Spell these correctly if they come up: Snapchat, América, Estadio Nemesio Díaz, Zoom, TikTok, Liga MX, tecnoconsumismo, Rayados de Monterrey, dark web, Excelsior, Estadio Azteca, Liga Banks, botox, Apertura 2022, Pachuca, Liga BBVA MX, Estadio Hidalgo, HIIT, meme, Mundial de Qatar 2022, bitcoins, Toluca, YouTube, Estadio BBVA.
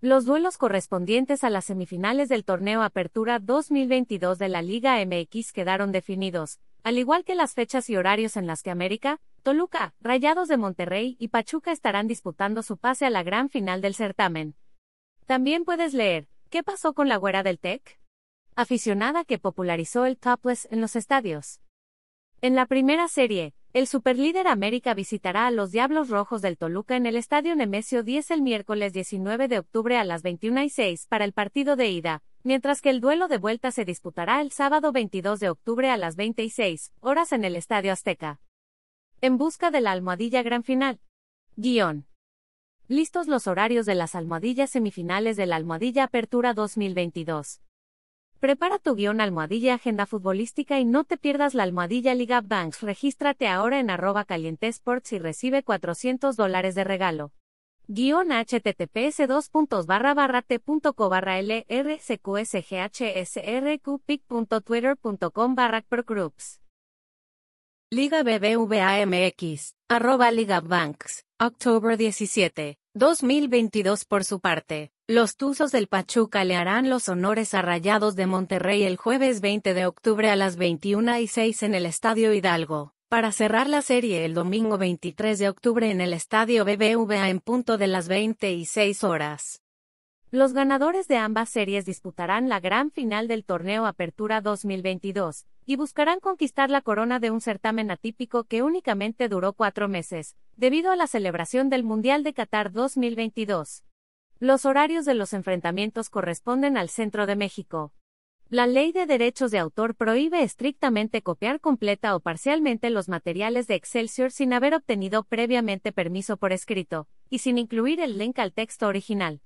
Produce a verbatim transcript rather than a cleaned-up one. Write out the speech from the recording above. Los duelos correspondientes a las semifinales del torneo Apertura dos mil veintidós de la Liga M X quedaron definidos, al igual que las fechas y horarios en las que América, Toluca, Rayados de Monterrey y Pachuca estarán disputando su pase a la gran final del certamen. También puedes leer, ¿qué pasó con la güera del T E C? Aficionada que popularizó el topless en los estadios. En la primera serie, el superlíder América visitará a los Diablos Rojos del Toluca en el Estadio Nemesio Díaz el miércoles diecinueve de octubre a las veintiuna cero seis para el partido de ida, mientras que el duelo de vuelta se disputará el sábado veintidós de octubre a las veintiséis horas en el Estadio Azteca. En busca de la almohadilla gran final. Guión. Listos los horarios de las almohadillas semifinales de la almohadilla Apertura dos mil veintidós. Prepara tu guión almohadilla agenda futbolística y no te pierdas la almohadilla Liga Banks. Regístrate ahora en arroba caliente sports y recibe cuatrocientos dólares de regalo. Guión https dos puntos barra barra t punto co barra lrcqsghsrqpic punto twitter punto com barra per groups. Liga B B V A M X, arroba Liga Banks, octubre diecisiete, dos mil veintidós. Por su parte, los Tuzos del Pachuca le harán los honores a Rayados de Monterrey el jueves veinte de octubre a las veintiuna cero seis en el Estadio Hidalgo, para cerrar la serie el domingo veintitrés de octubre en el Estadio B B V A en punto de las veintiséis horas. Los ganadores de ambas series disputarán la gran final del torneo Apertura dos mil veintidós, y buscarán conquistar la corona de un certamen atípico que únicamente duró cuatro meses, debido a la celebración del Mundial de Qatar dos mil veintidós. Los horarios de los enfrentamientos corresponden al centro de México. La Ley de Derechos de Autor prohíbe estrictamente copiar completa o parcialmente los materiales de Excelsior sin haber obtenido previamente permiso por escrito, y sin incluir el link al texto original.